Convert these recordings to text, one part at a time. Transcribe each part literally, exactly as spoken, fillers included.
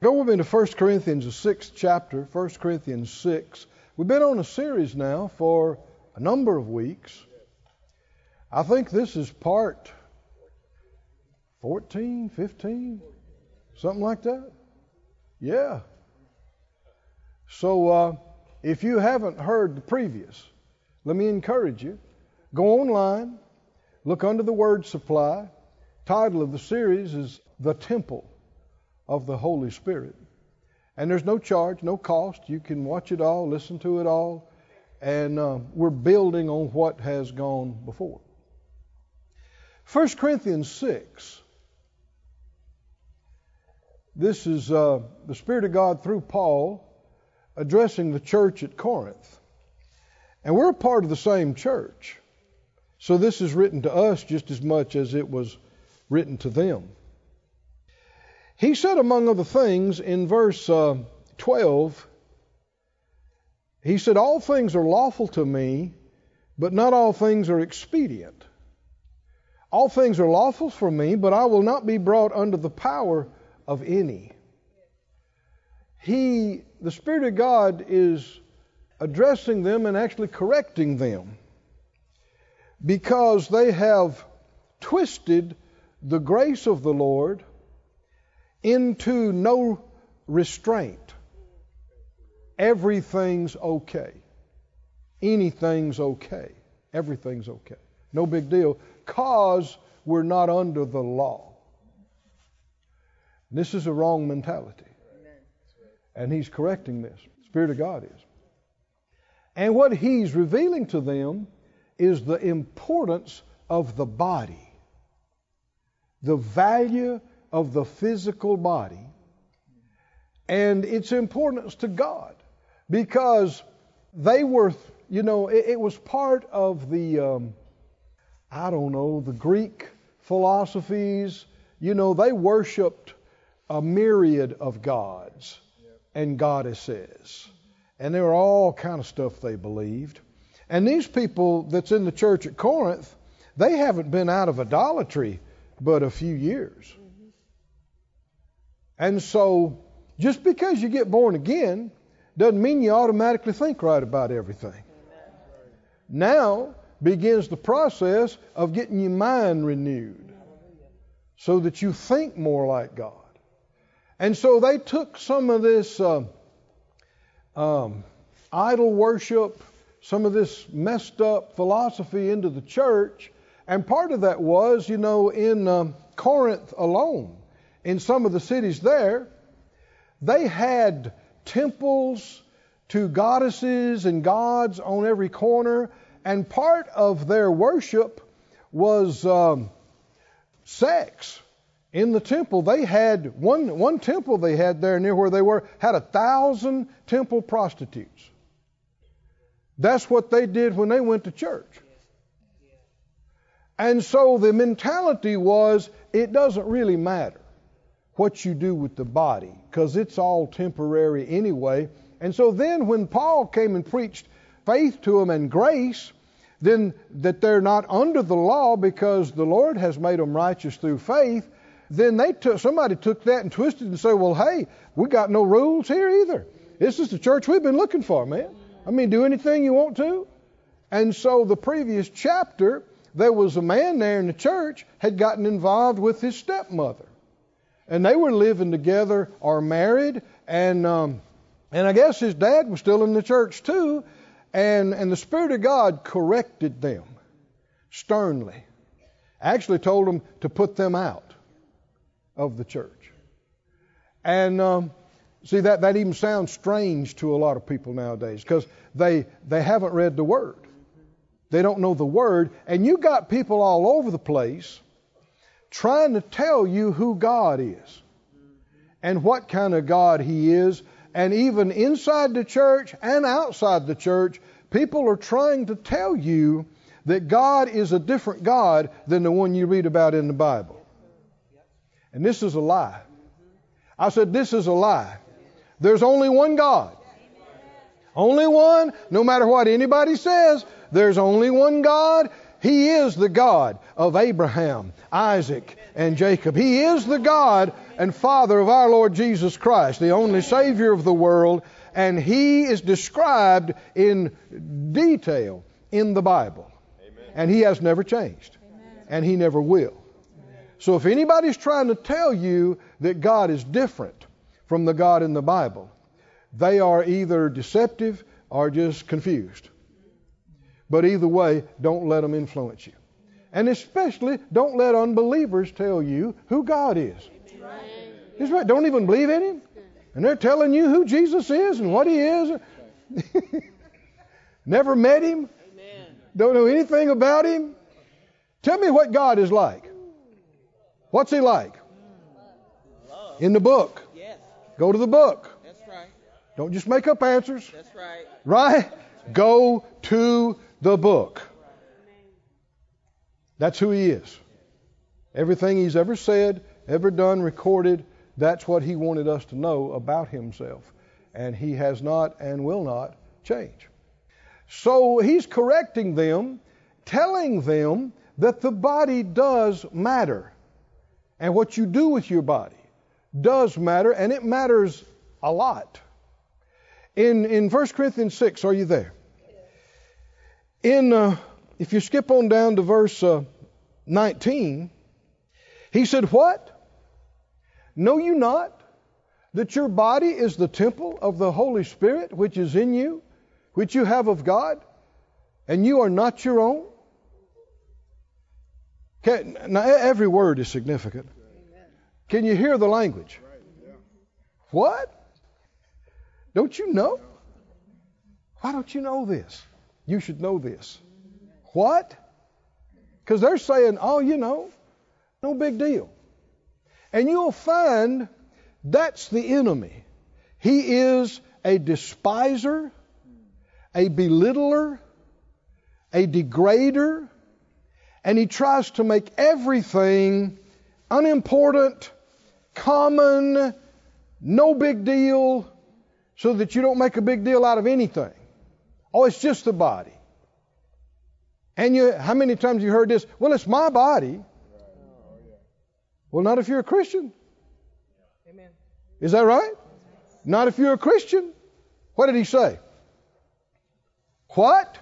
Go with me to First Corinthians, the sixth chapter, First Corinthians six. We've been on a series now for a number of weeks. I think this is part fourteen, fifteen, something like that. Yeah. So uh, if you haven't heard the previous, let me encourage you. Go online, look under the word supply. Title of the series is The Temple of the Holy Spirit. And there's no charge, no cost. You can watch it all, listen to it all. And uh, we're building on what has gone before. First Corinthians six. This is uh, the Spirit of God through Paul addressing the church at Corinth. And we're a part of the same church. So this is written to us just as much as it was written to them. He said, among other things, in verse uh, twelve, he said, all things are lawful to me, but not all things are expedient. All things are lawful for me, but I will not be brought under the power of any. He, the Spirit of God, is addressing them and actually correcting them because they have twisted the grace of the Lord into no restraint. Everything's okay. Anything's okay. Everything's okay. No big deal. Cause we're not under the law. This is a wrong mentality. And he's correcting this. Spirit of God is. And what he's revealing to them is the importance of the body. The value of the physical body and its importance to God, because they were, you know, it, it was part of the, um, I don't know, the Greek philosophies. You know, they worshipped a myriad of gods and goddesses, and there were all kind of stuff they believed. And these people that's in the church at Corinth, they haven't been out of idolatry but a few years. And so, just because you get born again doesn't mean you automatically think right about everything. Amen. Now begins the process of getting your mind renewed so that you think more like God. And so they took some of this um, um, idol worship, some of this messed up philosophy into the church. And part of that was, you know, in um, Corinth alone, in some of the cities there, they had temples to goddesses and gods on every corner. And part of their worship was um, sex in the temple. They had one, one temple they had there near where they were, had a thousand temple prostitutes. That's what they did when they went to church. And so the mentality was, it doesn't really matter what you do with the body, because it's all temporary anyway. And so then when Paul came and preached faith to them and grace, then that they're not under the law because the Lord has made them righteous through faith, then they took, somebody took that and twisted and said, well, hey, we got no rules here either. This is the church we've been looking for, man. I mean, do anything you want to. And so the previous chapter, there was a man there in the church had gotten involved with his stepmother. And they were living together or married. And um, and I guess his dad was still in the church too. And, and the Spirit of God corrected them sternly. Actually told them to put them out of the church. And um, see, that, that even sounds strange to a lot of people nowadays. Because they, they haven't read the Word. They don't know the Word. And you got people all over the place trying to tell you who God is and what kind of God He is. And even inside the church and outside the church, people are trying to tell you that God is a different God than the one you read about in the Bible. And this is a lie. I said, this is a lie. There's only one God. Only one. No matter what anybody says, there's only one God. He is the God of Abraham, Isaac, and Jacob. He is the God and Father of our Lord Jesus Christ, the only Savior of the world, and He is described in detail in the Bible. Amen. And He has never changed. Amen. And He never will. Amen. So if anybody's trying to tell you that God is different from the God in the Bible, they are either deceptive or just confused. But either way, don't let them influence you. And especially, don't let unbelievers tell you who God is. That's right. Don't even believe in Him. And they're telling you who Jesus is and what He is. Never met Him. Don't know anything about Him. Tell me what God is like. What's He like? In the book. Go to the book. Don't just make up answers. That's right. Right? Go to the book. That's who He is. Everything He's ever said, ever done, recorded, that's what He wanted us to know about Himself. And He has not and will not change. So He's correcting them, telling them that the body does matter. And what you do with your body does matter, and it matters a lot. In, in First Corinthians six, are you there? In, uh, if you skip on down to verse uh, nineteen, he said, what? Know you not that your body is the temple of the Holy Spirit, which is in you, which you have of God, and you are not your own? Can, now, every word is significant. Can you hear the language? What? Don't you know? Why don't you know this? You should know this. What? Because they're saying, oh, you know, no big deal. And you'll find that's the enemy. He is a despiser, a belittler, a degrader, and he tries to make everything unimportant, common, no big deal, so that you don't make a big deal out of anything. Oh, it's just the body. And you, how many times you heard this? Well, it's my body. Well, not if you're a Christian. Amen. Is that right? Not if you're a Christian. What did he say? What?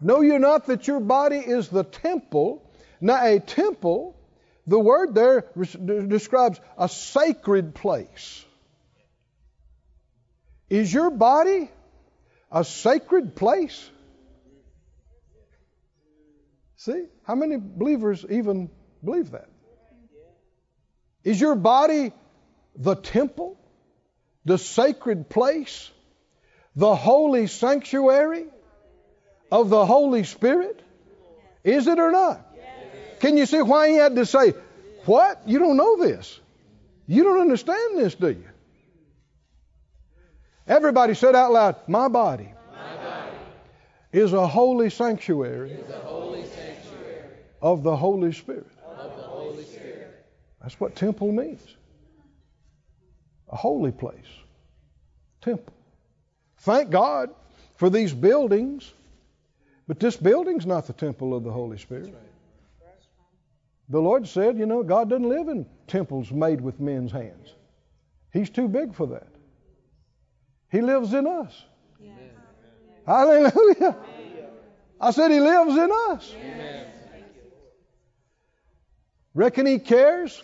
Know you not that your body is the temple? Now, a temple, the word there describes a sacred place. Is your body a sacred place? See, how many believers even believe that? Is your body the temple, the sacred place, the holy sanctuary of the Holy Spirit? Is it or not? Can you see why he had to say, what? You don't know this. You don't understand this, do you? Everybody said out loud, my body, my body is a holy sanctuary, is a holy sanctuary of the Holy Spirit. Of the Holy Spirit. That's what temple means. A holy place. Temple. Thank God for these buildings, but this building's not the temple of the Holy Spirit. That's right. The Lord said, you know, God doesn't live in temples made with men's hands. He's too big for that. He lives in us. Yes. Hallelujah. Amen. I said he lives in us. Yes. Reckon he cares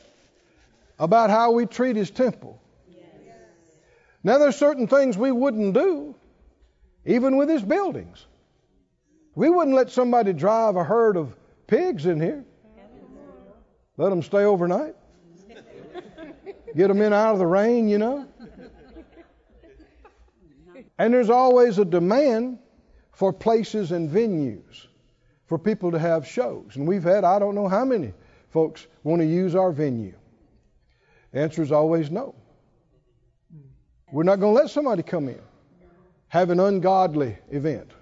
about how we treat his temple. Yes. Now there's certain things we wouldn't do, even with his buildings. We wouldn't let somebody drive a herd of pigs in here. Let them stay overnight. Get them in out of the rain, you know. And there's always a demand for places and venues for people to have shows. And we've had, I don't know how many folks want to use our venue. The answer is always no. We're not going to let somebody come in, have an ungodly event,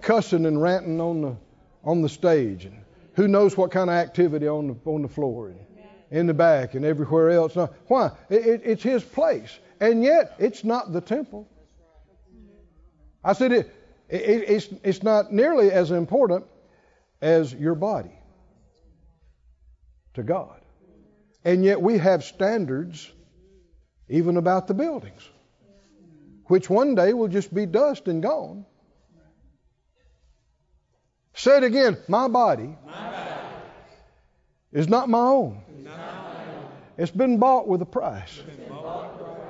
cussing and ranting on the on the stage, and who knows what kind of activity on the on the floor and in the back and everywhere else. Now, why? It, it, it's his place. And yet, it's not the temple. I said, it, it, it's, it's not nearly as important as your body to God. And yet we have standards even about the buildings, which one day will just be dust and gone. Say it again, my body, my body. is not my own. It's, not my own. It's been bought with a price. Bought with a price.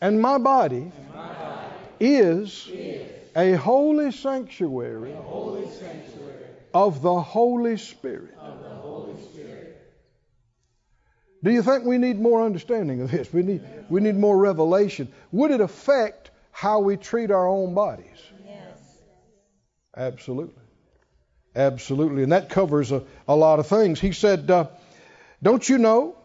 And my body, and my body is, is a holy sanctuary, a holy sanctuary of, the Holy Spirit. of the Holy Spirit. Do you think we need more understanding of this? We need, yeah. we need more revelation. Would it affect how we treat our own bodies? Yes. Absolutely. Absolutely. And that covers a, a lot of things. He said, uh, don't you know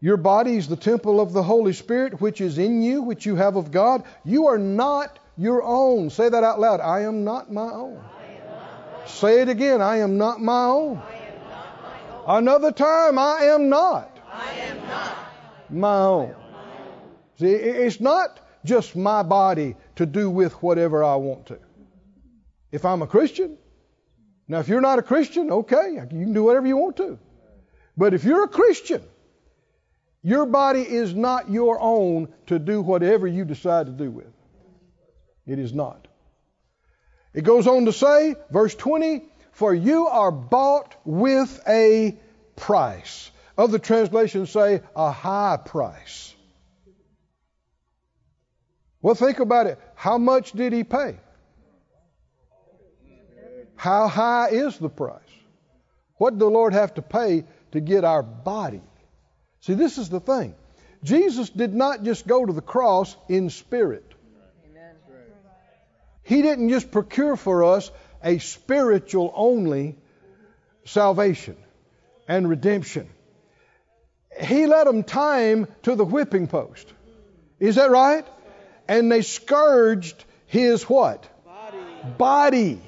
your body is the temple of the Holy Spirit, which is in you, which you have of God? You are not your own. Say that out loud. I am not my own. Not Say it again. I am not my own. I am not my own. Another time, I am not, I am not my own. See, it's not just my body to do with whatever I want to. If I'm a Christian. Now, if you're not a Christian, okay, you can do whatever you want to. But if you're a Christian, your body is not your own to do whatever you decide to do with. It is not. It goes on to say, verse twenty, for you are bought with a price. Other translations say a high price. Well, think about it. How much did he pay? How high is the price? What did the Lord have to pay to get our body? See, this is the thing. Jesus did not just go to the cross in spirit. Amen. He didn't just procure for us a spiritual only salvation and redemption. He let them tie him to the whipping post. Is that right? And they scourged his what? Body. Body.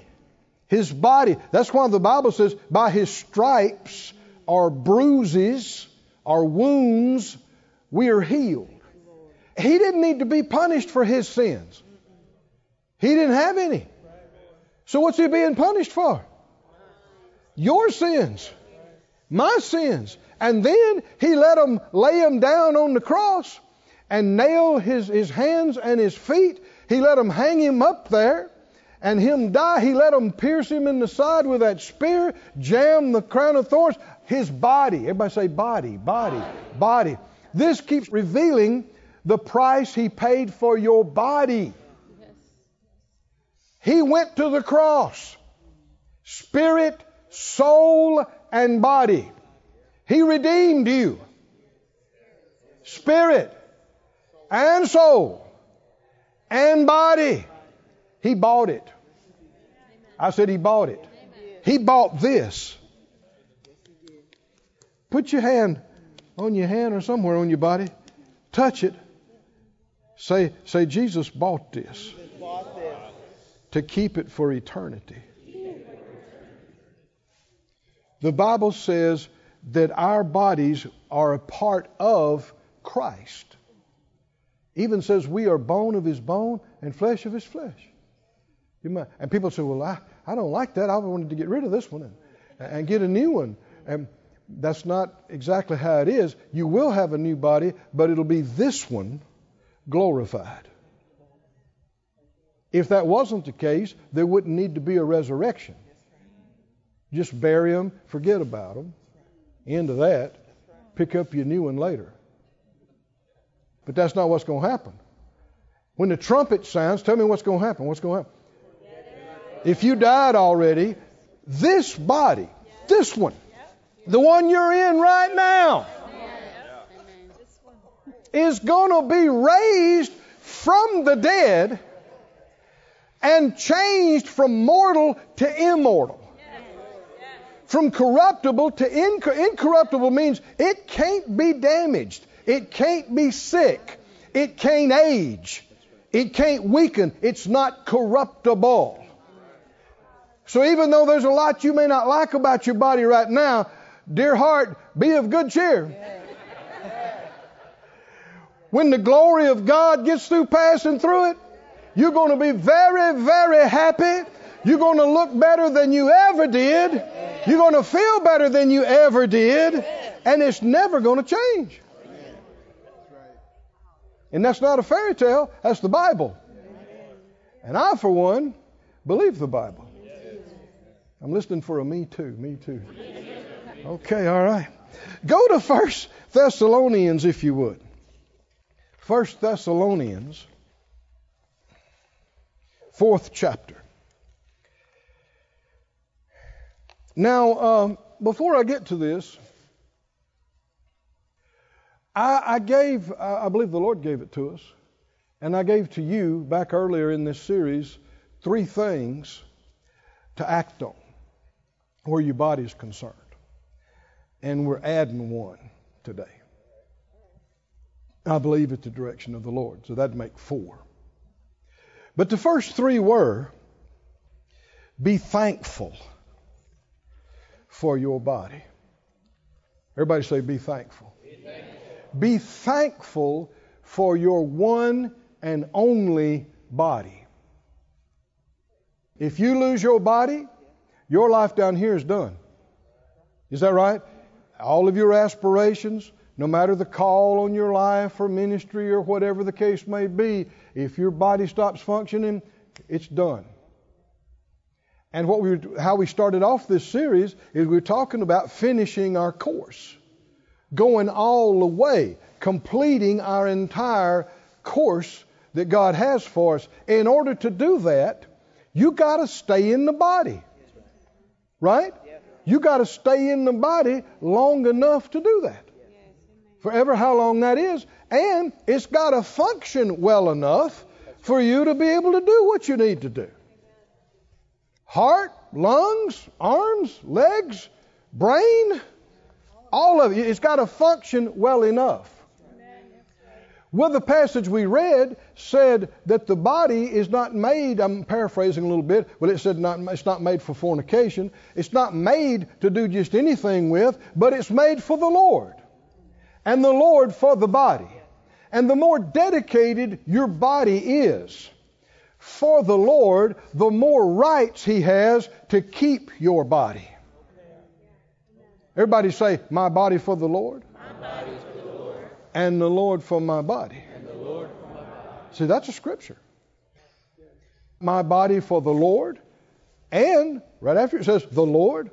His body. That's why the Bible says by his stripes or bruises or wounds, we are healed. He didn't need to be punished for his sins. He didn't have any. So what's he being punished for? Your sins. My sins. And then he let him lay him down on the cross and nail his, his hands and his feet. He let him hang him up there. And him die, he let them pierce him in the side with that spear, jam the crown of thorns, his body. Everybody say body, body, body. This keeps revealing the price he paid for your body. Yes. He went to the cross, spirit, soul, and body. He redeemed you, spirit and soul and body. He bought it. I said he bought it. He bought this. Put your hand on your hand or somewhere on your body. Touch it. Say, say Jesus bought this to keep it for eternity. The Bible says that our bodies are a part of Christ. Even says we are bone of his bone and flesh of his flesh. And people say, well, I, I don't like that. I wanted to get rid of this one and, and get a new one. And that's not exactly how it is. You will have a new body, but it'll be this one glorified. If that wasn't the case, there wouldn't need to be a resurrection. Just bury them, forget about them. End of that. Pick up your new one later. But that's not what's going to happen. When the trumpet sounds, tell me what's going to happen. What's going to happen? If you died already, this body, this one, the one you're in right now, is going to be raised from the dead and changed from mortal to immortal. From corruptible to inc- incorruptible means it can't be damaged. It can't be sick. It can't age. It can't weaken. It's not corruptible. So even though there's a lot you may not like about your body right now, dear heart, be of good cheer. When the glory of God gets through passing through it, you're going to be very, very happy. You're going to look better than you ever did. Amen. You're going to feel better than you ever did. Amen. And it's never going to change. Amen. And that's not a fairy tale. That's the Bible. Amen. And I, for one, believe the Bible. Yes. I'm listening for a me too. Me too. Okay, all right. Go to First Thessalonians if you would. First Thessalonians, fourth chapter. Now, um, before I get to this, I, I gave, I believe the Lord gave it to us, and I gave to you back earlier in this series, three things to act on where your body is concerned. And we're adding one today. I believe it's the direction of the Lord, so that'd make four. But the first three were, be thankful for your body. Everybody say, be thankful. Be thankful. Be thankful for your one and only body. If you lose your body, your life down here is done. Is that right? All of your aspirations, no matter the call on your life or ministry or whatever the case may be, if your body stops functioning, it's done. And what we were, how we started off this series is we're talking about finishing our course, going all the way, completing our entire course that God has for us. In order to do that, you got to stay in the body, right? You got to stay in the body long enough to do that, forever how long that is, and it's got to function well enough for you to be able to do what you need to do. Heart, lungs, arms, legs, brain, all of it. It's got to function well enough. Well, the passage we read said that the body is not made, I'm paraphrasing a little bit, but it said not, it's not made for fornication. It's not made to do just anything with, but it's made for the Lord. And the Lord for the body. And the more dedicated your body is for the Lord, the more rights He has to keep your body. Everybody say, my body for the Lord. My body for the Lord. And the Lord for my body. And the Lord for my body. See, that's a scripture. My body for the Lord. And right after it says, the Lord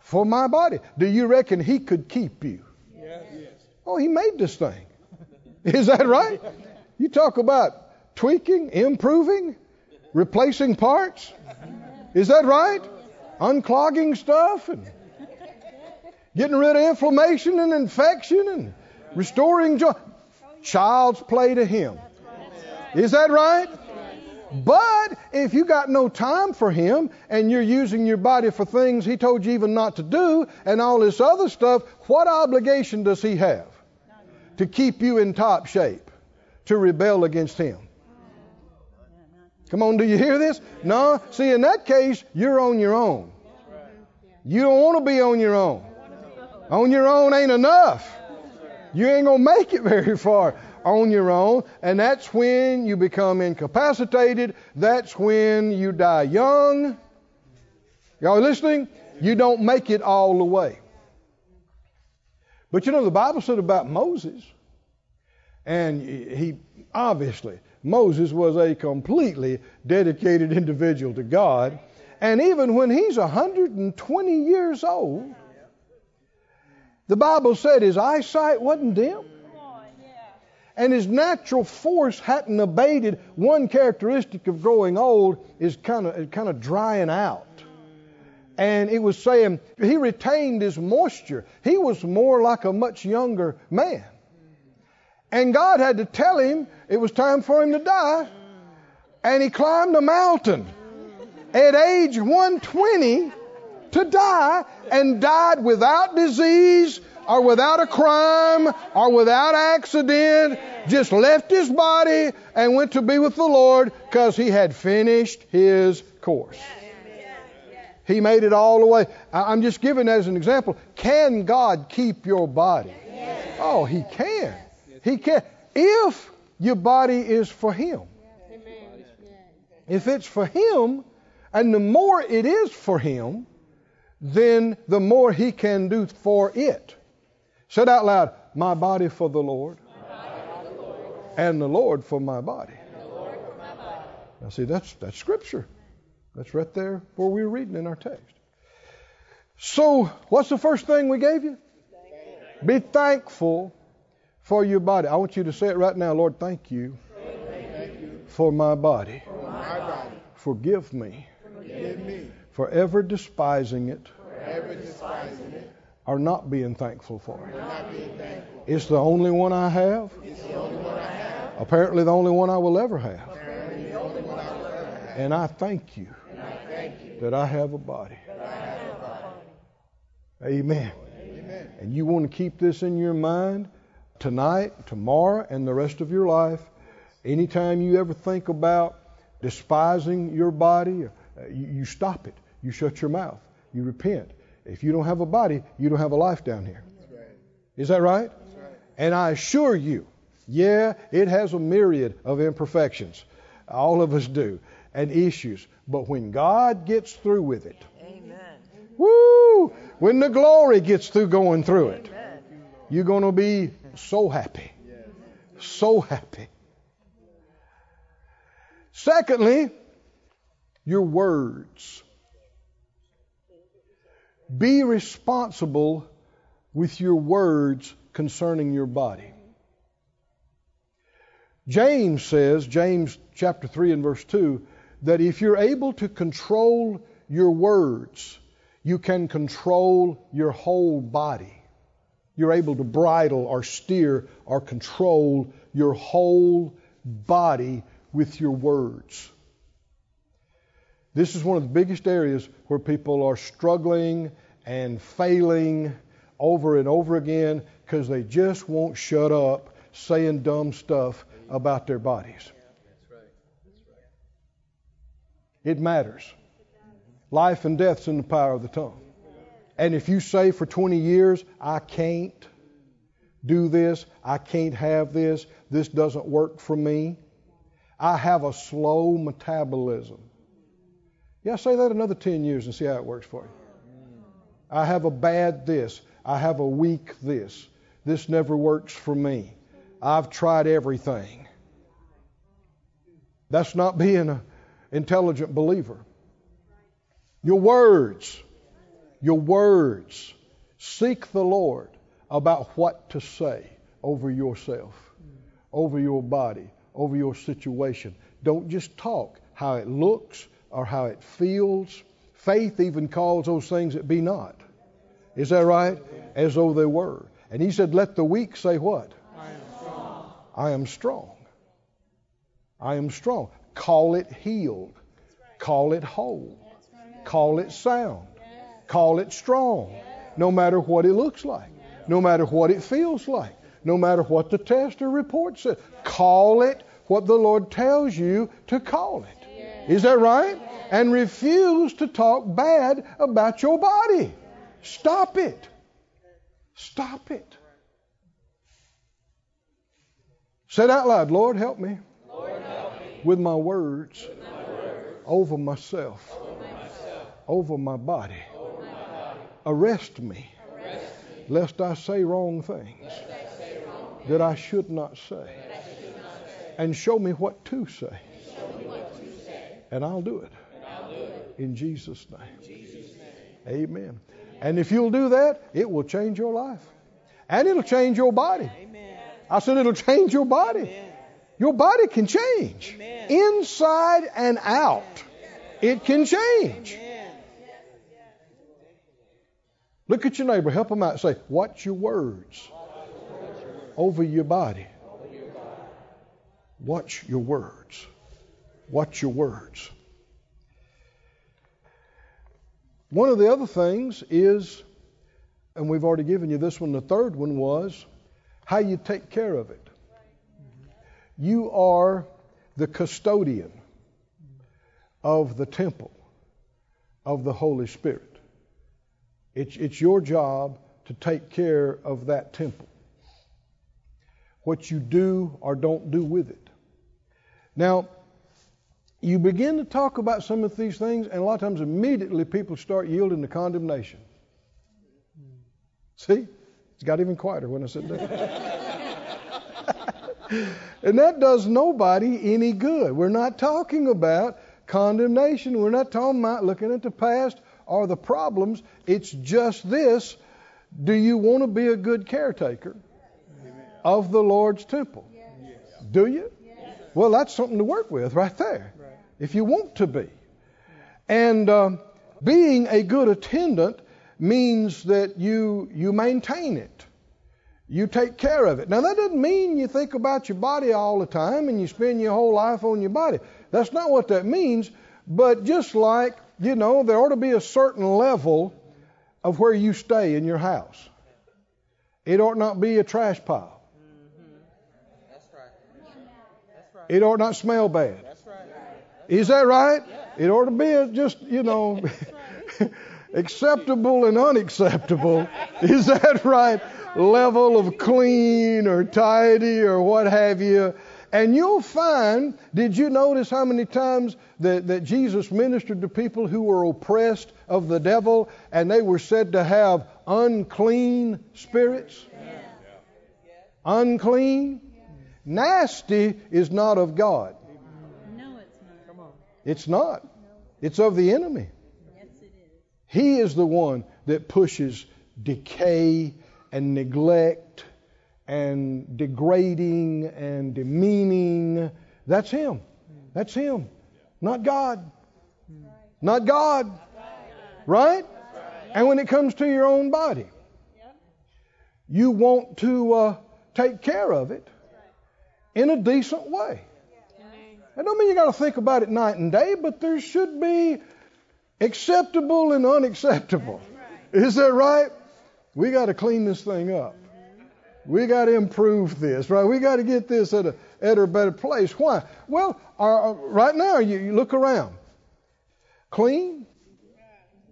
for my body. Do you reckon He could keep you? Yes. Oh, He made this thing. Is that right? You talk about tweaking, improving. Replacing parts? Is that right? Unclogging stuff and getting rid of inflammation and infection and restoring joy. Child's play to Him. Is that right? But if you got no time for Him and you're using your body for things He told you even not to do and all this other stuff, what obligation does He have to keep you in top shape to rebel against Him? Come on, do you hear this? No. See, in that case, you're on your own. You don't want to be on your own. On your own ain't enough. You ain't going to make it very far on your own. And that's when you become incapacitated. That's when you die young. Y'all listening? You don't make it all the way. But you know, the Bible said about Moses, and he obviously... Moses was a completely dedicated individual to God. And even when he's one hundred twenty years old, the Bible said his eyesight wasn't dim. And his natural force hadn't abated. One characteristic of growing old is kind of kind of drying out. And it was saying he retained his moisture. He was more like a much younger man. And God had to tell him it was time for him to die. And he climbed a mountain at age one hundred twenty to die, and died without disease or without a crime or without accident. Just left his body and went to be with the Lord because he had finished his course. He made it all the way. I'm just giving that as an example. Can God keep your body? Oh, He can. He can, if your body is for Him. If it's for Him, And the more it is for him, then the more he can do for it. Said out loud, my body for the Lord, my body for the Lord. And the Lord for my body. And the Lord for my body. Now see, that's, that's scripture. That's right there where we're reading in our text. So what's the first thing we gave you? Be thankful for your body. I want you to say it right now. Lord, thank you, thank you. For my body. For my body. Forgive me. Forgive me. For ever despising it. For ever despising it. Or not being thankful for it. Not being thankful. It's the only one I have. It's the only one I have. Apparently the only one I will ever have. Apparently the only one I will ever have. And I thank you, and I thank you that I have a body. That I have a body. Amen. Amen. And you want to keep this in your mind tonight, tomorrow, and the rest of your life. Anytime you ever think about despising your body, you stop it. You shut your mouth. You repent. If you don't have a body, you don't have a life down here. That's right. Is that right? That's right? And I assure you, yeah, it has a myriad of imperfections. All of us do. And issues. But when God gets through with it. Amen. Woo! When the glory gets through going through it. Amen. You're going to be so happy. Yes. So happy. Secondly, your words. Be responsible with your words concerning your body. James says, James chapter three and verse two, that if you're able to control your words, you can control your whole body. You're able to bridle or steer or control your whole body with your words. This is one of the biggest areas where people are struggling and failing over and over again because they just won't shut up saying dumb stuff about their bodies. It matters. Life and death's in the power of the tongue. And if you say for twenty years, I can't do this, I can't have this, this doesn't work for me. I have a slow metabolism. Yeah, say that another ten years and see how it works for you. I have a bad this. I have a weak this. This never works for me. I've tried everything. That's not being an intelligent believer. Your words. Your words. Seek the Lord about what to say over yourself, over your body, over your situation. Don't just talk how it looks or how it feels. Faith even calls those things that be not. Is that right? As though they were. And he said, let the weak say what? I am strong. I am strong. I am strong. Call it healed. Call it whole. Call it sound. Call it strong, no matter what it looks like, no matter what it feels like, no matter what the test or report says. Call it what the Lord tells you to call it. Is that right? And refuse to talk bad about your body. Stop it. Stop it. Say it out loud, Lord, help me, Lord, help me. With my words, with my words. Over myself, over, myself. Over my body. Arrest me, Arrest me, lest I say wrong things, I say wrong things that, I say, that I should not say, and show me what to say, and, what to say. and, I'll, do it. and I'll do it in Jesus' name. In Jesus' name. Amen. Amen. And if you'll do that, it will change your life, and it'll change your body. Amen. I said it'll change your body. Amen. Your body can change. Amen. Inside and out. Amen. It can change. Amen. Look at your neighbor. Help them out. Say, watch your words over your body. Watch your words. Watch your words. One of the other things is, and we've already given you this one, the third one was how you take care of it. You are the custodian of the temple of the Holy Spirit. It's, it's your job to take care of that temple. What you do or don't do with it. Now, you begin to talk about some of these things, and a lot of times immediately people start yielding to condemnation. See? It got even quieter when I said that. And that does nobody any good. We're not talking about condemnation. We're not talking about looking at the past or the problems. It's just this. Do you want to be a good caretaker Amen. Of the Lord's temple? Yes. Do you? Yes. Well, that's something to work with right there. Right. If you want to be. And um, being a good attendant means that you you maintain it. You take care of it. Now, that doesn't mean you think about your body all the time and you spend your whole life on your body. That's not what that means. But just like, you know, there ought to be a certain level of where you stay in your house. It ought not be a trash pile. Mm-hmm. That's right. That's right. It ought not smell bad. That's right. That's Is that right? Yeah. It ought to be a just, you know, acceptable and unacceptable. Is that right? Level of clean or tidy or what have you. And you'll find, did you notice how many times that, that Jesus ministered to people who were oppressed of the devil and they were said to have unclean spirits? Yeah. Yeah. Unclean? Yeah. Nasty is not of God. No, it's not. Come on. It's not. It's of the enemy. Yes, it is. He is the one that pushes decay and neglect and degrading and demeaning. That's him. That's him. Not God. Not God. Right? And when it comes to your own body, you want to uh, take care of it in a decent way. I don't mean you got to think about it night and day, but there should be acceptable and unacceptable. Is that right? We got to clean this thing up. We got to improve this, right? We got to get this at a at a better place. Why? Well, our, right now you, you look around. Clean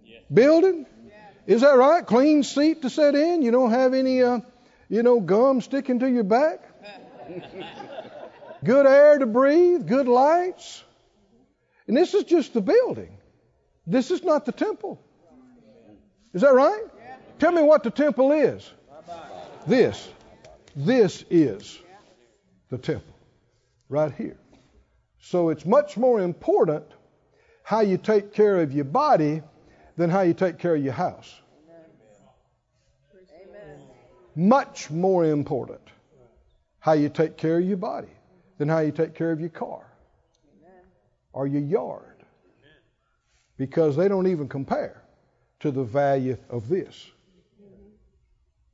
yeah. building, yeah. Is that right? Clean seat to sit in. You don't have any, uh, you know, gum sticking to your back. Good air to breathe. Good lights. And this is just the building. This is not the temple. Is that right? Yeah. Tell me what the temple is. This. This is the temple right here. So it's much more important how you take care of your body than how you take care of your house. Amen. Much more important how you take care of your body than how you take care of your car or your yard, because they don't even compare to the value of this.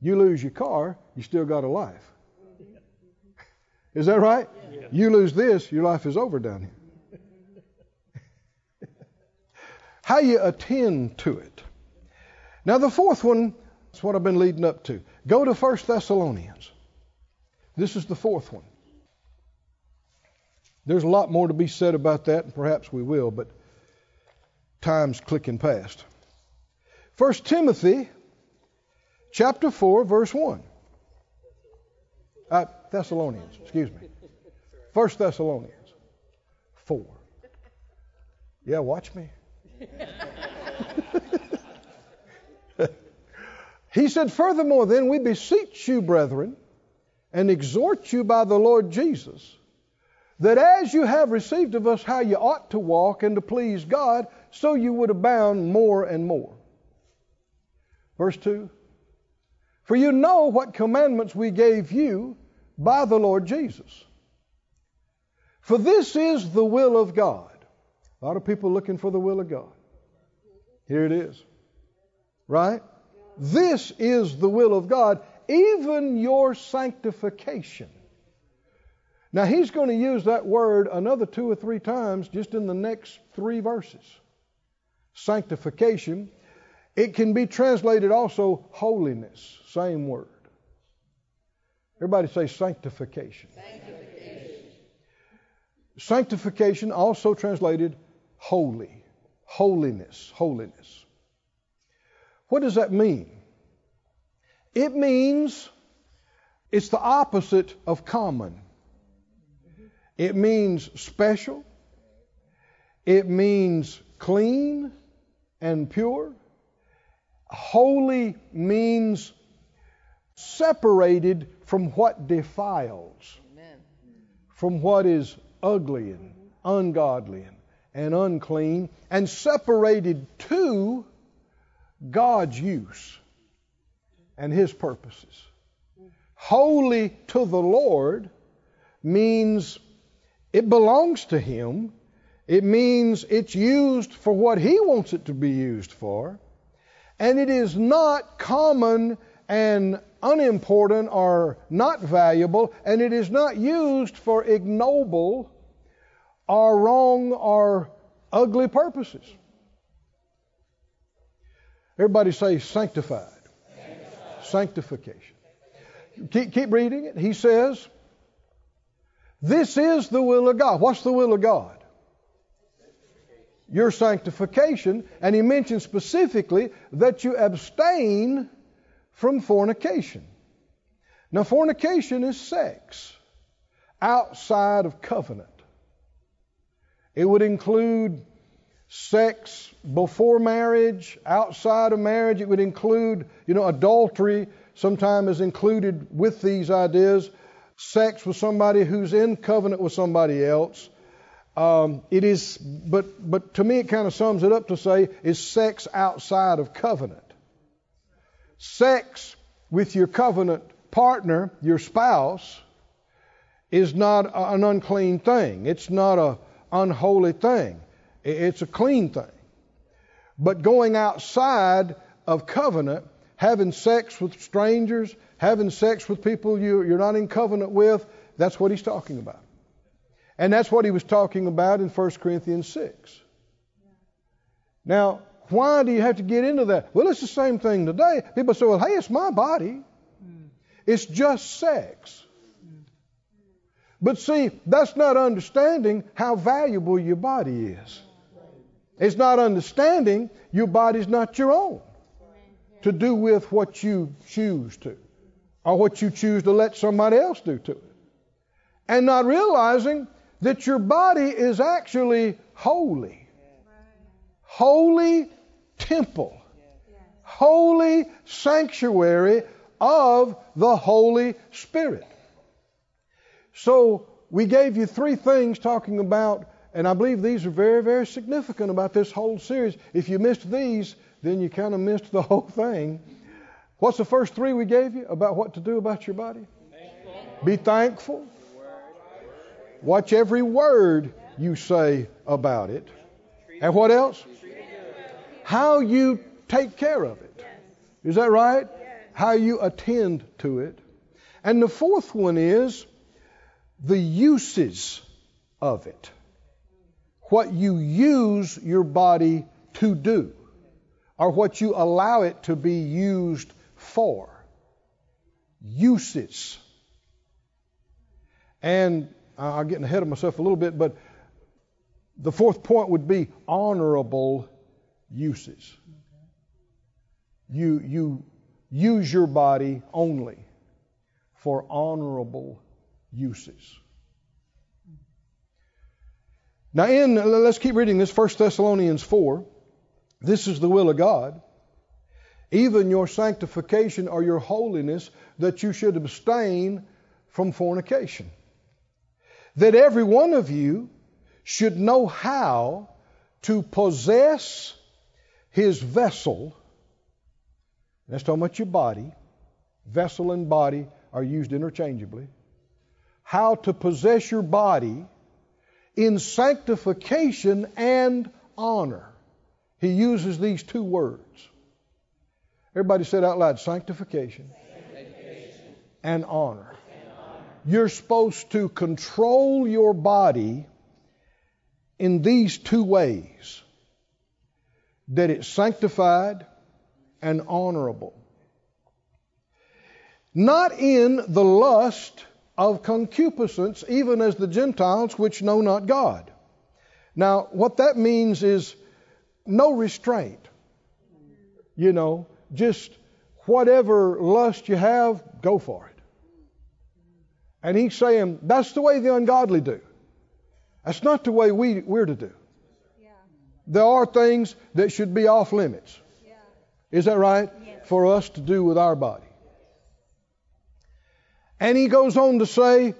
You lose your car, you still got a life. Is that right? Yeah. You lose this, your life is over down here. How you attend to it. Now the fourth one is what I've been leading up to. Go to First Thessalonians. This is the fourth one. There's a lot more to be said about that, and perhaps we will, but time's clicking past. First Timothy chapter four, verse one. Uh, Thessalonians, excuse me. First Thessalonians four. Yeah, watch me. He said, "Furthermore, then we beseech you, brethren, and exhort you by the Lord Jesus, that as you have received of us how you ought to walk and to please God, so you would abound more and more." Verse two. "For you know what commandments we gave you by the Lord Jesus. For this is the will of God." A lot of people looking for the will of God. Here it is. Right? This is the will of God, even your sanctification. Now he's going to use that word another two or three times just in the next three verses. Sanctification. It can be translated also holiness. Same word. Everybody say sanctification. Sanctification. Sanctification also translated holy. Holiness. Holiness. What does that mean? It means it's the opposite of common. It means special. It means clean and pure. Holy means separated from what defiles, Amen. From what is ugly and ungodly and unclean, and separated to God's use and His purposes. Holy to the Lord means it belongs to Him. It means it's used for what He wants it to be used for. And it is not common and unimportant or not valuable, and it is not used for ignoble or wrong or ugly purposes. Everybody say sanctified. Sanctified. Sanctification. Keep, keep reading it. He says, this is the will of God. What's the will of God? Your sanctification, and he mentions specifically that you abstain from fornication. Now, fornication is sex outside of covenant. It would include sex before marriage, outside of marriage. It would include, you know, adultery sometimes is included with these ideas. Sex with somebody who's in covenant with somebody else. Um, it is, but but to me it kind of sums it up to say is sex outside of covenant. Sex with your covenant partner, your spouse, is not a, an unclean thing. It's not a unholy thing. It's a clean thing. But going outside of covenant, having sex with strangers, having sex with people you, you're not in covenant with, that's what he's talking about. And that's what he was talking about in First Corinthians six. Now, why do you have to get into that? Well, it's the same thing today. People say, well, hey, it's my body. It's just sex. But see, that's not understanding how valuable your body is. It's not understanding your body's not your own to do with what you choose to or what you choose to let somebody else do to it. And not realizing that your body is actually holy. Holy temple. Holy sanctuary of the Holy Spirit. So we gave you three things talking about, and I believe these are very, very significant about this whole series. If you missed these, then you kind of missed the whole thing. What's the first three we gave you about what to do about your body? Thankful. Be thankful. Watch every word you say about it. And what else? How you take care of it. Is that right? How you attend to it. And the fourth one is the uses of it. What you use your body to do, or what you allow it to be used for. Uses. And I'm getting ahead of myself a little bit, but the fourth point would be honorable uses. You, you use your body only for honorable uses. Now, in let's keep reading this, First Thessalonians four. This is the will of God, even your sanctification or your holiness, that you should abstain from fornication. That every one of you should know how to possess his vessel. That's talking about your body. Vessel and body are used interchangeably. How to possess your body in sanctification and honor. He uses these two words. Everybody said out loud, sanctification, sanctification. And honor. You're supposed to control your body in these two ways. That it's sanctified and honorable. Not in the lust of concupiscence, even as the Gentiles which know not God. Now, what that means is no restraint. You know, just whatever lust you have, go for it. And he's saying, that's the way the ungodly do. That's not the way we, we're to do. there are things that should be off limits. Yeah. Is that right? Yeah. For us to do with our body. And he goes on to say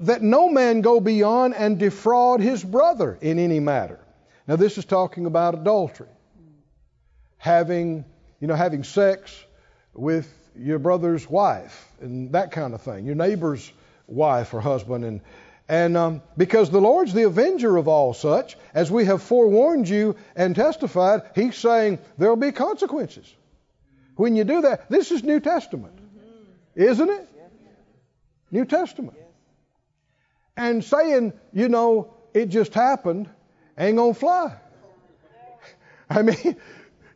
that no man go beyond and defraud his brother in any matter. Now this is talking about adultery. Having, you know, having sex with your brother's wife and that kind of thing. Your neighbor's wife or husband. And, and um, because the Lord's the avenger of all such, as we have forewarned you and testified, he's saying there'll be consequences when you do that. This is New Testament, isn't it? New Testament. And saying, you know, it just happened, ain't gonna fly. I mean,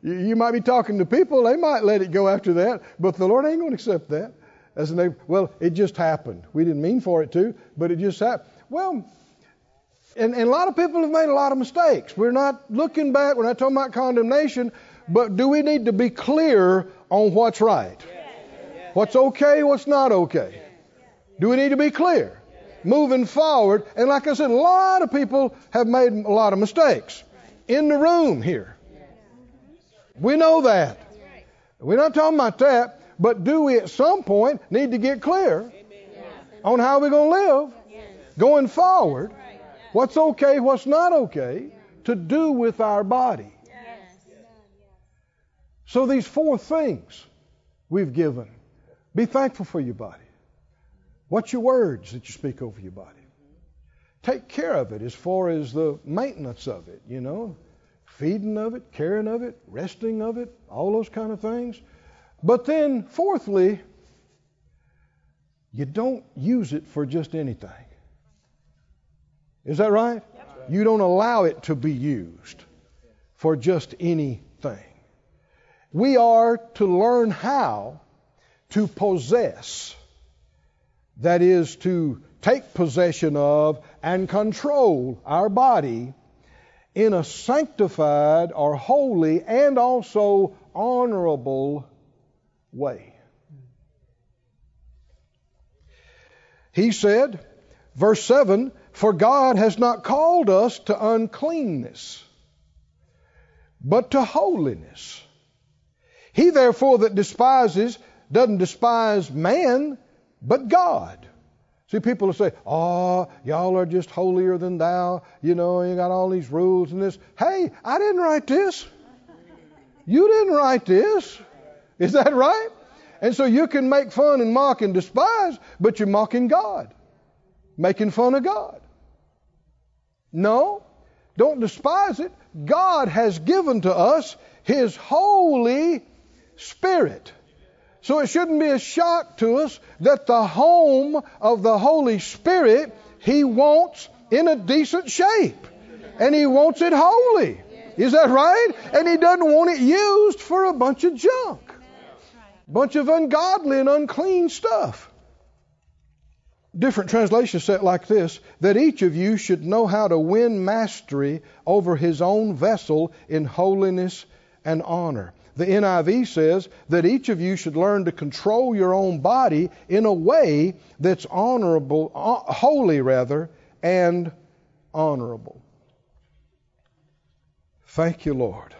you might be talking to people, they might let it go after that, but the Lord ain't gonna accept that. As they, well, it just happened. We didn't mean for it to, but it just happened. Well, and, and a lot of people have made a lot of mistakes. We're not looking back, we're not talking about condemnation, but do we need to be clear on what's right? What's okay, what's not okay? Do we need to be clear? Moving forward, and like I said, a lot of people have made a lot of mistakes in the room here. We know that. We're not talking about that, but do we at some point need to get clear on how we're going to live going forward, what's okay, what's not okay to do with our body? So these four things we've given. Be thankful for your body. What's your words that you speak over your body? Take care of it as far as the maintenance of it, you know, feeding of it, caring of it, resting of it, all those kind of things. But then, fourthly, you don't use it for just anything. Is that right? Yep. You don't allow it to be used for just anything. We are to learn how to possess. That is to take possession of and control our body in a sanctified or holy and also honorable way. He said, verse seven, for God has not called us to uncleanness, but to holiness. He therefore that despises, doesn't despise man, but God. See, people will say, oh, y'all are just holier than thou. You know, you got all these rules and this. Hey, I didn't write this. You didn't write this. Is that right? And so you can make fun and mock and despise, but you're mocking God. Making fun of God. No, don't despise it. God has given to us His Holy Spirit. So it shouldn't be a shock to us that the home of the Holy Spirit He wants in a decent shape. And He wants it holy. Is that right? And He doesn't want it used for a bunch of junk. A bunch of ungodly and unclean stuff. Different translations say it like this, that each of you should know how to win mastery over his own vessel in holiness and honor. The N I V says that each of you should learn to control your own body in a way that's honorable, uh, holy rather, and honorable. Thank you, Lord.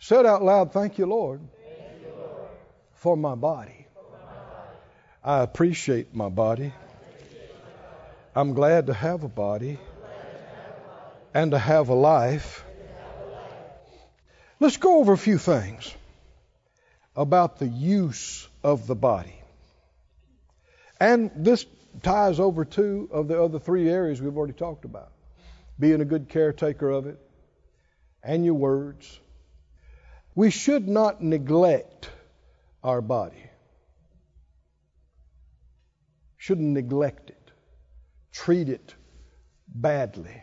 Said out loud, thank you, Lord, thank you, Lord. For my body. For my body. I appreciate my body. I appreciate my body. I'm glad to have a body, I'm glad to have a body. And to have a life. Let's go over a few things about the use of the body. And this ties over two of the other three areas we've already talked about. Being a good caretaker of it and your words. We should not neglect our body. Shouldn't neglect it. Treat it badly.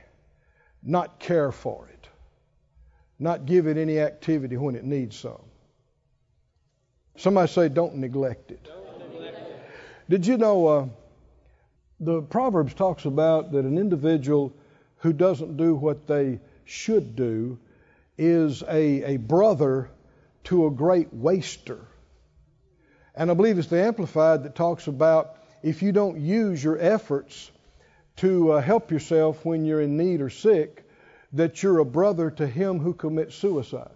Not care for it. Not give it any activity when it needs some. Somebody say, don't neglect it. Don't neglect it. Did you know uh, the Proverbs talks about that an individual who doesn't do what they should do is a, a brother to a great waster. And I believe it's the Amplified that talks about if you don't use your efforts to uh, help yourself when you're in need or sick, that you're a brother to him who commits suicide.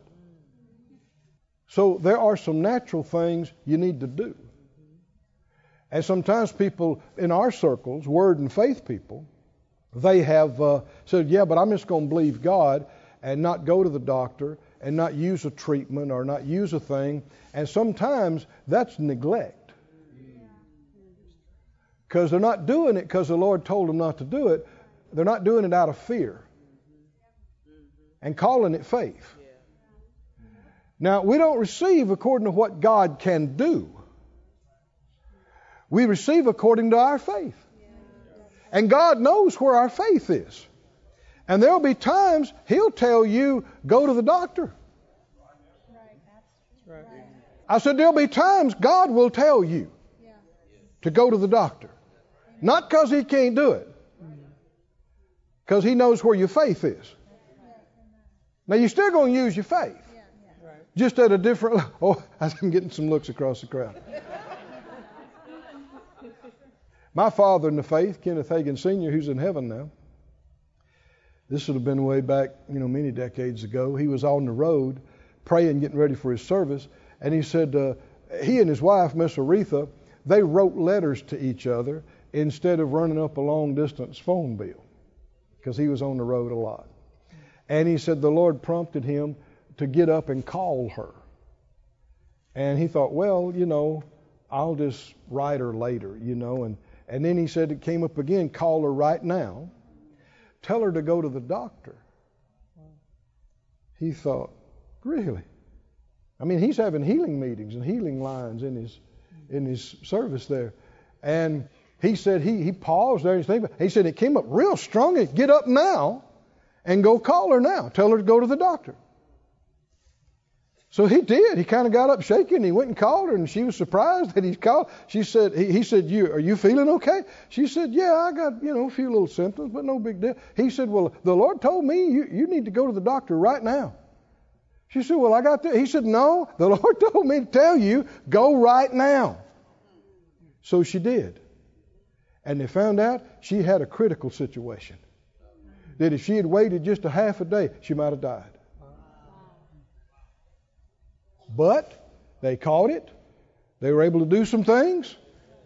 So there are some natural things you need to do. And sometimes people in our circles, word and faith people, they have uh, said, yeah, but I'm just going to believe God and not go to the doctor and not use a treatment or not use a thing. And sometimes that's neglect. Because they're not doing it because the Lord told them not to do it. They're not doing it out of fear and calling it faith. Now, we don't receive according to what God can do. We receive according to our faith. And God knows where our faith is. And there'll be times He'll tell you, go to the doctor. I said, there'll be times God will tell you to go to the doctor. Not because He can't do it. Because He knows where your faith is. Now, you're still going to use your faith. Just at a different... Oh, I'm getting some looks across the crowd. My father in the faith, Kenneth Hagin Senior, who's in heaven now, this would have been way back, you know, many decades ago. He was on the road praying, getting ready for his service. And he said, uh, he and his wife, Miss Aretha, they wrote letters to each other instead of running up a long-distance phone bill because he was on the road a lot. And he said the Lord prompted him to get up and call her. And he thought, well, you know, I'll just write her later, you know. And, and then he said it came up again, call her right now. Tell her to go to the doctor. He thought, really? I mean, he's having healing meetings and healing lines in his in his service there. And he said he he paused there and he, he said it came up real strong. Get up now and go call her now. Tell her to go to the doctor. So he did. He kind of got up shaking. He went and called her, and she was surprised that he called. She said, he, he said, you, are you feeling okay? She said, yeah, I got, you know, a few little symptoms, but no big deal. He said, well, the Lord told me you, you need to go to the doctor right now. She said, well, I got this. He said, no, the Lord told me to tell you, go right now. So she did. And they found out she had a critical situation. That if she had waited just a half a day, she might have died. But they caught it. They were able to do some things.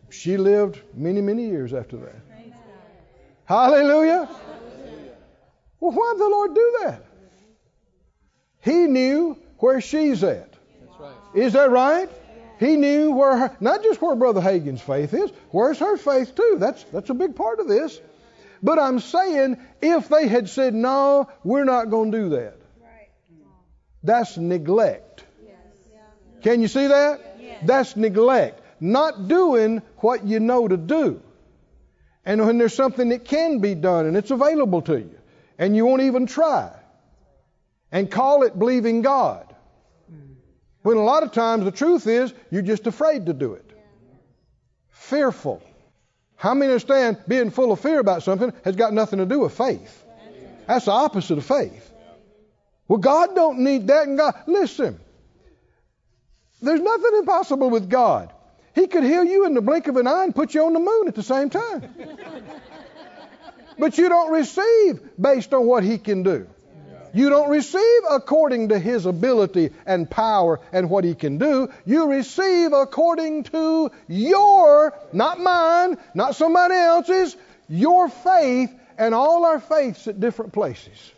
She lived many, many years after that. Hallelujah. Hallelujah. Well, why did the Lord do that? He knew where she's at. That's right. Is that right? He knew where her, not just where Brother Hagin's faith is, where's her faith too. That's, that's a big part of this. But I'm saying if they had said, no, we're not going to do that. That's neglect. Can you see that? Yes. That's neglect. Not doing what you know to do. And when there's something that can be done and it's available to you. And you won't even try. And call it believing God. When a lot of times the truth is you're just afraid to do it. Fearful. How many understand being full of fear about something has got nothing to do with faith? That's the opposite of faith. Well, God don't need that. And God, listen. There's nothing impossible with God. He could heal you in the blink of an eye and put you on the moon at the same time. But you don't receive based on what He can do. You don't receive according to His ability and power and what He can do. You receive according to your, not mine, not somebody else's, your faith, and all our faiths at different places.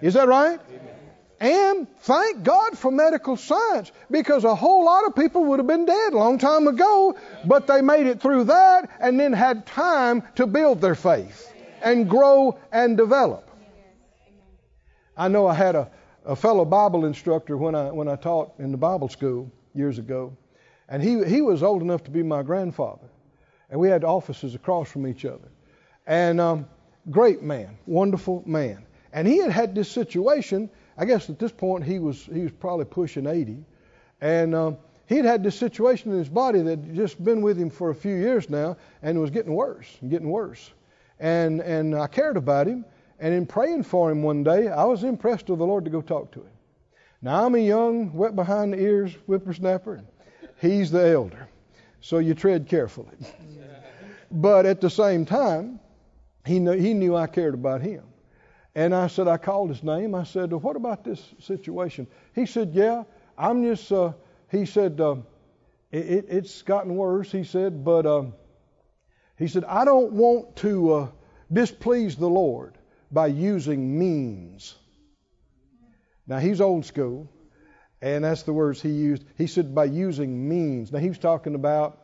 Is that right? Amen. And thank God for medical science, because a whole lot of people would have been dead a long time ago, but they made it through that and then had time to build their faith and grow and develop. I know I had a, a fellow Bible instructor when I when I taught in the Bible school years ago, and he, he was old enough to be my grandfather, and we had offices across from each other. And um, great man, wonderful man. And he had had this situation. I guess at this point he was he was probably pushing eighty, and um, he'd had this situation in his body that had just been with him for a few years now, and it was getting worse and getting worse. And and I cared about him, and in praying for him one day, I was impressed with the Lord to go talk to him. Now I'm a young, wet behind the ears whippersnapper, and he's the elder, so you tread carefully. But at the same time, he knew, he knew I cared about him. And I said, I called his name. I said, well, what about this situation? He said, yeah, I'm just, uh, he said, uh, it, it, it's gotten worse, he said, but um, he said, I don't want to uh, displease the Lord by using means. Now, he's old school, and that's the words he used. He said, by using means. Now, he was talking about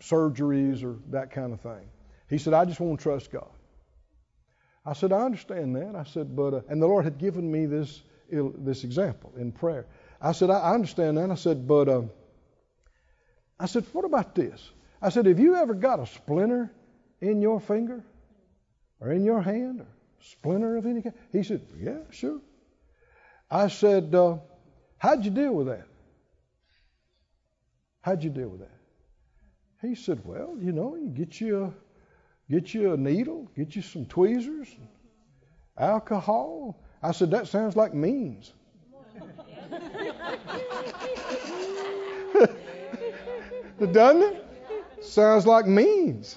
surgeries or that kind of thing. He said, I just want to trust God. I said, I understand that. I said, but, uh, and the Lord had given me this this example in prayer. I said, I, I understand that. I said, but, um, I said, what about this? I said, have you ever got a splinter in your finger or in your hand or splinter of any kind? He said, yeah, sure. I said, uh, how'd you deal with that? How'd you deal with that? He said, well, you know, you get you a, get you a needle, get you some tweezers, alcohol. I said, that sounds like means. Doesn't it? Sounds like means.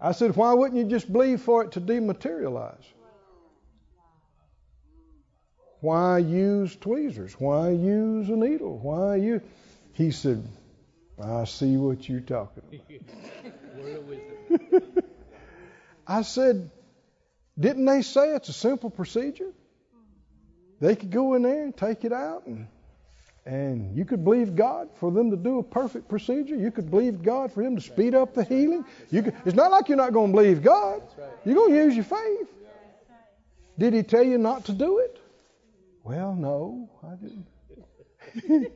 I said, why wouldn't you just believe for it to dematerialize? Why use tweezers? Why use a needle? Why you? He said, I see what you're talking about. I said, didn't they say it's a simple procedure? They could go in there and take it out, and, and you could believe God for them to do a perfect procedure. You could believe God for Him to speed up the healing. You could, it's not like you're not going to believe God. You're going to use your faith. Did He tell you not to do it? Well, no, I didn't.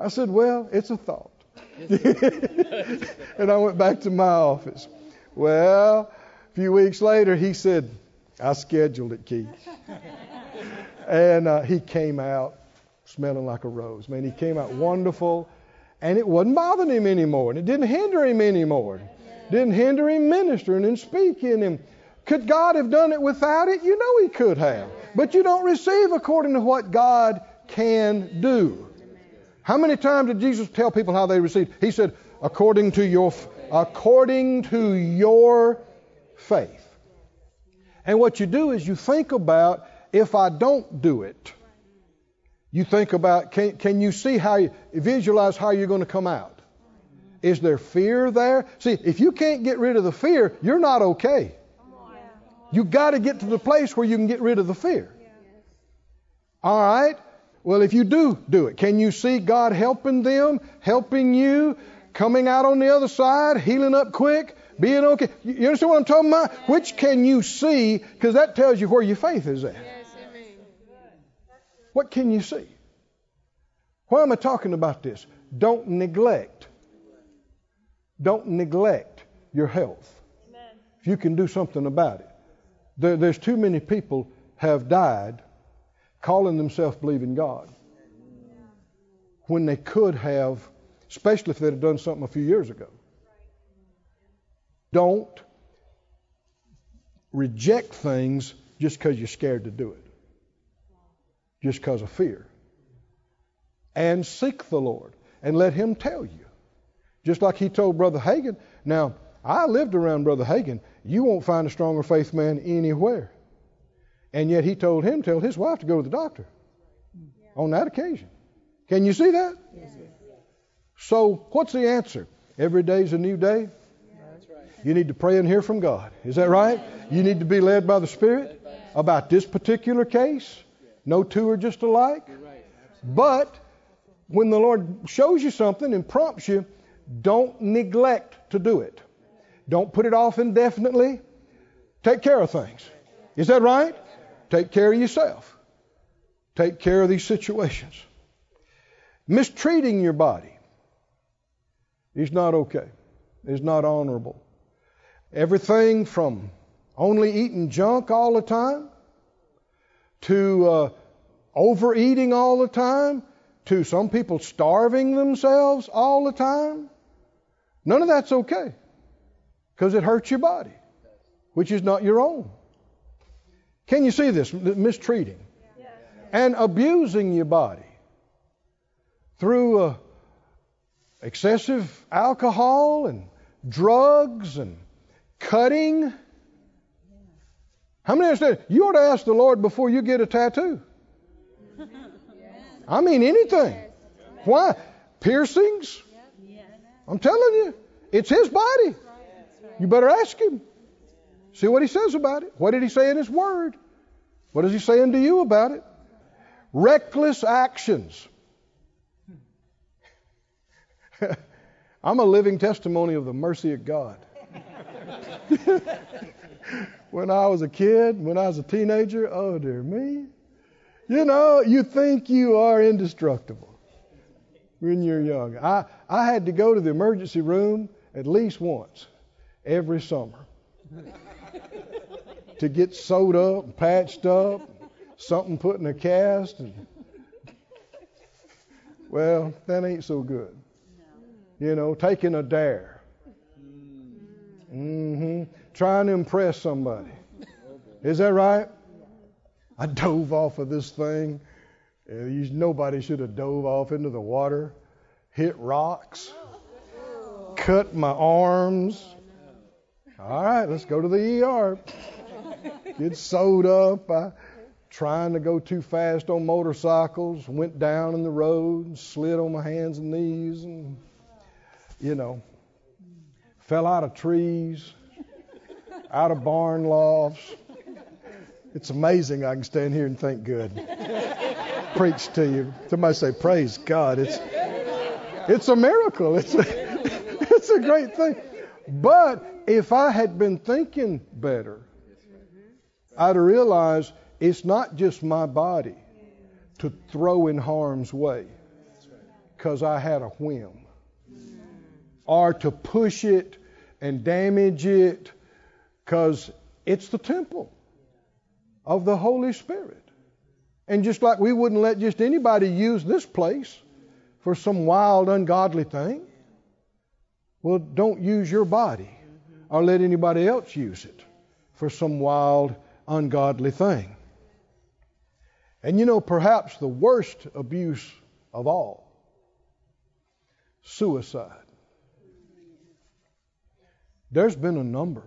I said, well, it's a thought. And I went back to my office. Well, a few weeks later, he said, I scheduled it, Keith. And uh, he came out smelling like a rose. Man, he came out wonderful. And it wasn't bothering him anymore. And it didn't hinder him anymore. It didn't hinder him ministering and speaking. And could God have done it without it? You know He could have. But you don't receive according to what God can do. How many times did Jesus tell people how they received? He said, according to your, according to your faith. And what you do is you think about, if I don't do it, you think about, can, can you see how, you, visualize how you're going to come out? Is there fear there? See, if you can't get rid of the fear, you're not okay. You got to get to the place where you can get rid of the fear. Yes. All right. Well, if you do do it, can you see God helping them, helping you, coming out on the other side, healing up quick, being okay? You understand what I'm talking about? Yes. Which can you see? Because that tells you where your faith is at. Yes, amen. What can you see? Why am I talking about this? Don't neglect. Don't neglect your health. Amen. If you can do something about it. There's too many people have died calling themselves believing God when they could have, especially if they'd have done something a few years ago. Don't reject things just because you're scared to do it, just because of fear. And seek the Lord and let Him tell you. Just like He told Brother Hagin. Now, I lived around Brother Hagin. You won't find a stronger faith man anywhere. And yet he told him, tell his wife to go to the doctor yeah. on that occasion. Can you see that? Yeah. So what's the answer? Every day's a new day. Yeah. That's right. You need to pray and hear from God. Is that right? Yeah. You need to be led by the Spirit yeah. about this particular case. No two are just alike. You're right. But when the Lord shows you something and prompts you, don't neglect to do it. Don't put it off indefinitely. Take care of things. Is that right? Take care of yourself. Take care of these situations. Mistreating your body is not okay. It's not honorable. Everything from only eating junk all the time to uh, overeating all the time to some people starving themselves all the time. None of that's okay. Because it hurts your body, which is not your own. Can you see this? Mistreating. Yes. And abusing your body through uh, excessive alcohol and drugs and cutting. How many understand? You ought to ask the Lord before you get a tattoo. I mean anything. Why? Piercings? I'm telling you, it's His body. You better ask Him. See what He says about it. What did He say in His Word? What is He saying to you about it? Reckless actions. I'm a living testimony of the mercy of God. When I was a kid, when I was a teenager, oh dear me. You know, you think you are indestructible when you're young. I, I had to go to the emergency room at least once every summer to get sewed up and patched up, something put in a cast. And, well, that ain't so good. You know, taking a dare. Mm-hmm. Trying to impress somebody. Is that right? I dove off of this thing. Nobody should have dove off into the water. Hit rocks. Cut my arms. All right, let's go to the E R. Get sewed up. I, trying to go too fast on motorcycles. Went down in the road and slid on my hands and knees and, you know, fell out of trees, out of barn lofts. It's amazing I can stand here and think good. Preach to you. Somebody say, praise God. It's it's a miracle. It's a, it's a great thing. But if I had been thinking better, I'd realize it's not just my body to throw in harm's way because I had a whim. Or to push it and damage it because it's the temple of the Holy Spirit. And just like we wouldn't let just anybody use this place for some wild, ungodly thing, well, don't use your body or let anybody else use it for some wild, ungodly thing. And you know, perhaps the worst abuse of all, suicide. There's been a number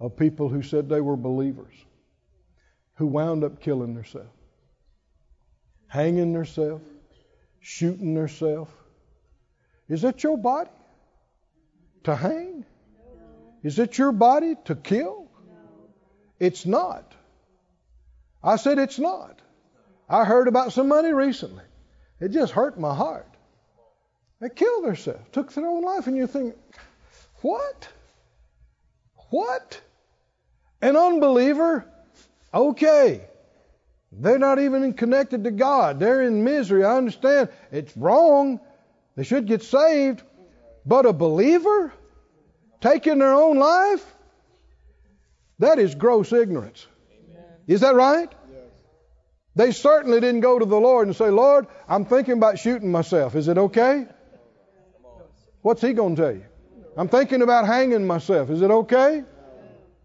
of people who said they were believers who wound up killing themselves, hanging themselves, shooting themselves. Is that your body to hang? Is it your body to kill? It's not. I said it's not. I heard about somebody recently. It just hurt my heart. They killed themselves, took their own life, and you think, what? What? An unbeliever? Okay. They're not even connected to God. They're in misery. I understand. It's wrong. They should get saved. But a believer taking their own life? That is gross ignorance. Amen. Is that right? Yes. They certainly didn't go to the Lord and say, Lord, I'm thinking about shooting myself. Is it okay? What's He going to tell you? I'm thinking about hanging myself. Is it okay?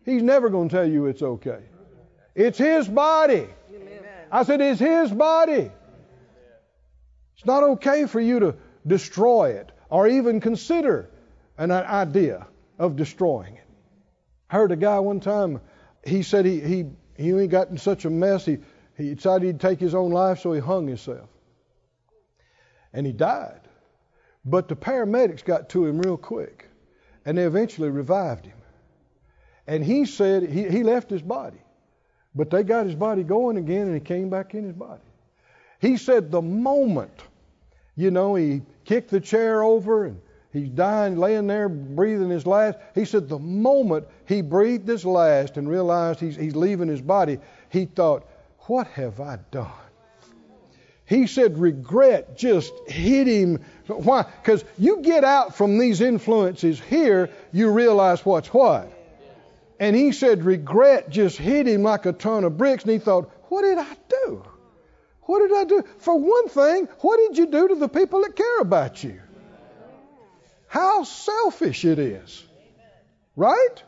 He's never going to tell you it's okay. It's His body. Amen. I said it's His body. It's not okay for you to destroy it or even consider an idea of destroying it. I heard a guy one time, he said he he, he got in such a mess, he, he decided he'd take his own life, so he hung himself. And he died. But the paramedics got to him real quick. And they eventually revived him. And he said, he, he left his body. But they got his body going again and he came back in his body. He said the moment, you know, he kicked the chair over and he's dying, laying there, breathing his last. He said the moment he breathed his last and realized he's, he's leaving his body, he thought, what have I done? He said regret just hit him. Why? Because you get out from these influences here, you realize what's what. And he said regret just hit him like a ton of bricks. And he thought, what did I do? What did I do? For one thing, what did you do to the people that care about you? How selfish it is. Right?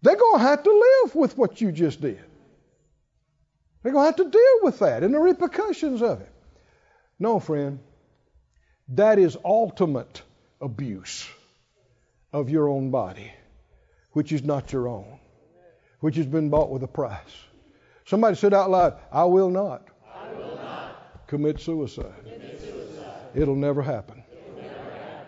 They're going to have to live with what you just did. They're going to have to deal with that and the repercussions of it. No, friend, that is ultimate abuse of your own body, which is not your own, which has been bought with a price. Somebody said out loud, I will not, I will not commit suicide. Commit suicide. It'll never happen. It'll never happen.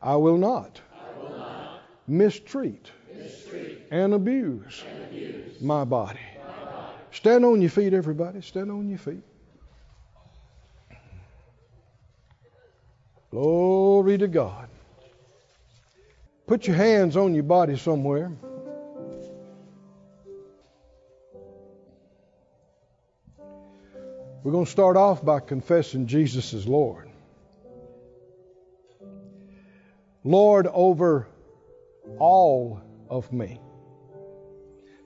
I will not, I will not mistreat, mistreat and abuse, and abuse my body. my body. Stand on your feet, everybody. Stand on your feet. Glory to God. Put your hands on your body somewhere. We're going to start off by confessing Jesus is Lord. Lord over all of me.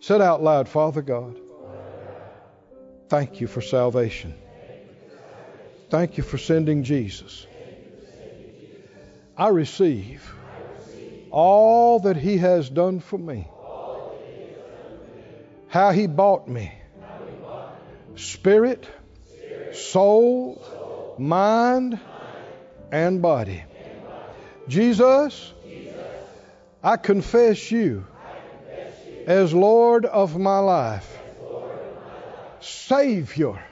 Said out loud, Father God, thank you for salvation. Thank you for sending Jesus. I receive all that he has done for me. How he bought me. Spirit, soul, mind, and body. Jesus, I confess you as Lord of my life. Savior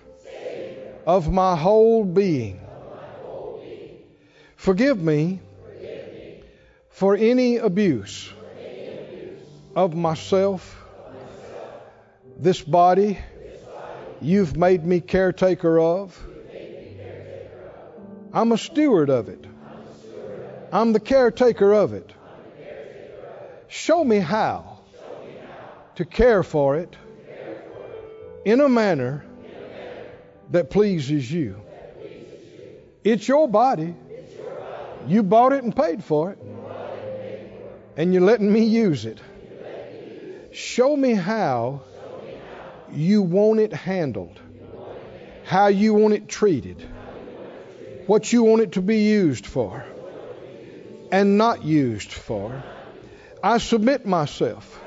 of my whole being. Forgive me for any abuse of myself, this body you've made me caretaker of. I'm a steward of it. I'm the caretaker of it. Show me how to care for it in a manner that pleases you. It's your body. You bought it and paid for it. And you're letting me use it. Show me how you want it handled, how you want it treated, what you want it to be used for and not used for. I submit myself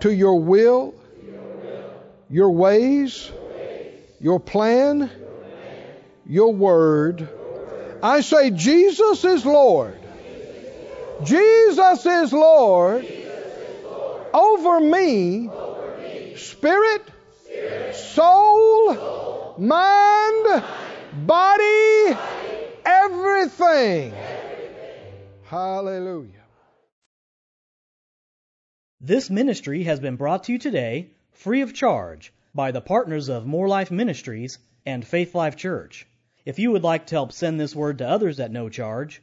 to your will, your ways, your plan, your word. I say, Jesus is Lord. Jesus is Lord, Jesus is Lord. Over me, over me. Spirit, Spirit. Soul, soul. Mind, mind. Body, body. Everything. everything. Hallelujah. This ministry has been brought to you today, free of charge, by the partners of More Life Ministries and Faith Life Church. If you would like to help send this word to others at no charge,